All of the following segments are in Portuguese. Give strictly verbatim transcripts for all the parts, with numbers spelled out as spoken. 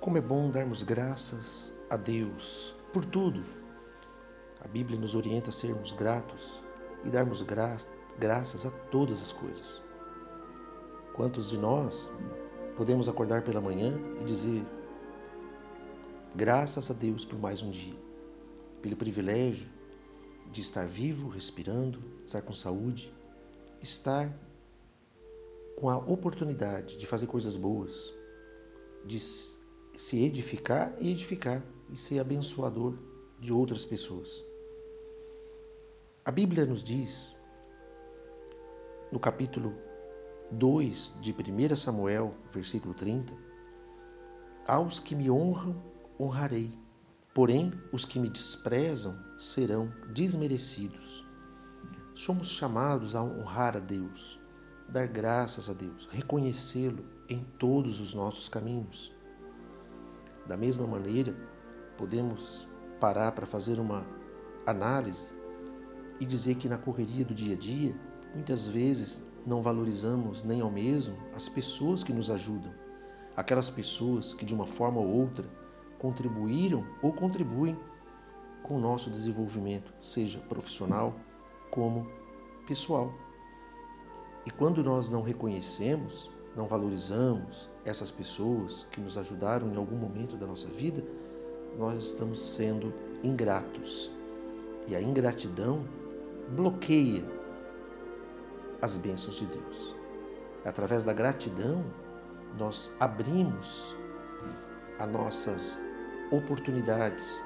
Como é bom darmos graças a Deus por tudo. A Bíblia nos orienta a sermos gratos e darmos gra- graças a todas as coisas. Quantos de nós podemos acordar pela manhã e dizer graças a Deus por mais um dia, pelo privilégio de estar vivo, respirando, estar com saúde, estar com a oportunidade de fazer coisas boas, de se edificar e edificar e ser abençoador de outras pessoas. A Bíblia nos diz, no capítulo dois de primeiro Samuel, versículo trinta, aos que me honram, honrarei, porém os que me desprezam serão desmerecidos. Somos chamados a honrar a Deus, dar graças a Deus, reconhecê-lo em todos os nossos caminhos. Da mesma maneira, podemos parar para fazer uma análise e dizer que na correria do dia a dia, muitas vezes não valorizamos nem ao mesmo as pessoas que nos ajudam, aquelas pessoas que de uma forma ou outra contribuíram ou contribuem com o nosso desenvolvimento, seja profissional como pessoal. E quando nós não reconhecemos, não valorizamos essas pessoas que nos ajudaram em algum momento da nossa vida, nós estamos sendo ingratos. E a ingratidão bloqueia as bênçãos de Deus. Através da gratidão, nós abrimos as nossas oportunidades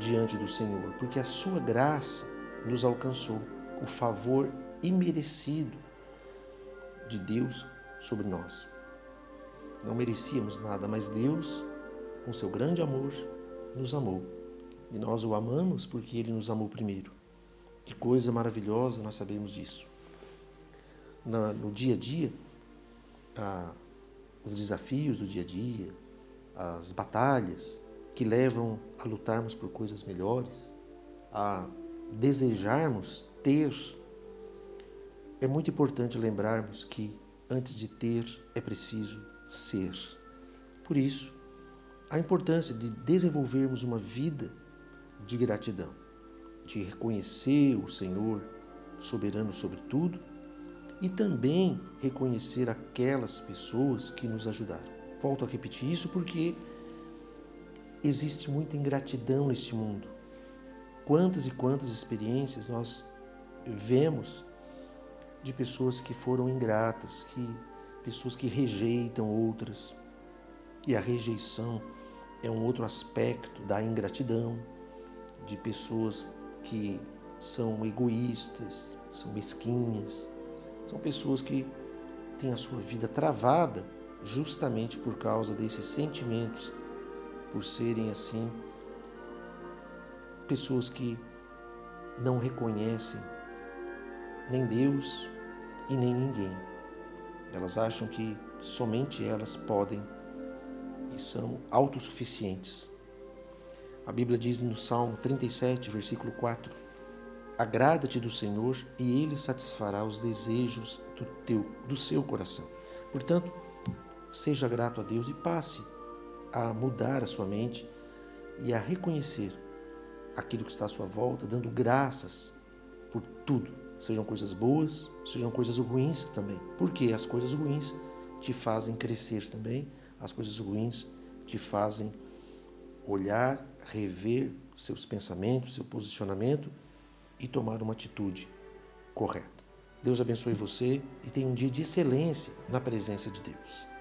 diante do Senhor, porque a sua graça nos alcançou, o favor imerecido de Deus sobre nós. Não merecíamos nada, mas Deus, com seu grande amor, nos amou. E nós o amamos porque Ele nos amou primeiro. Que coisa maravilhosa nós sabemos disso. Na, no dia a dia, a, os desafios do dia a dia, as batalhas que levam a lutarmos por coisas melhores, a desejarmos ter, é muito importante lembrarmos que antes de ter, é preciso ser. Por isso, a importância de desenvolvermos uma vida de gratidão, de reconhecer o Senhor soberano sobre tudo e também reconhecer aquelas pessoas que nos ajudaram. Volto a repetir isso porque existe muita ingratidão neste mundo. Quantas e quantas experiências nós vemos de pessoas que foram ingratas, que, pessoas que rejeitam outras. E a rejeição é um outro aspecto da ingratidão, de pessoas que são egoístas, são mesquinhas, são pessoas que têm a sua vida travada justamente por causa desses sentimentos, por serem assim, pessoas que não reconhecem nem Deus e nem ninguém. Elas acham que somente elas podem e são autossuficientes. A Bíblia diz no Salmo trinta e sete, versículo quatro, agrada-te do Senhor e Ele satisfará os desejos do, teu, do seu coração. Portanto, seja grato a Deus e passe a mudar a sua mente e a reconhecer aquilo que está à sua volta, dando graças por tudo. Sejam coisas boas, sejam coisas ruins também. Porque as coisas ruins te fazem crescer também. As coisas ruins te fazem olhar, rever seus pensamentos, seu posicionamento e tomar uma atitude correta. Deus abençoe você e tenha um dia de excelência na presença de Deus.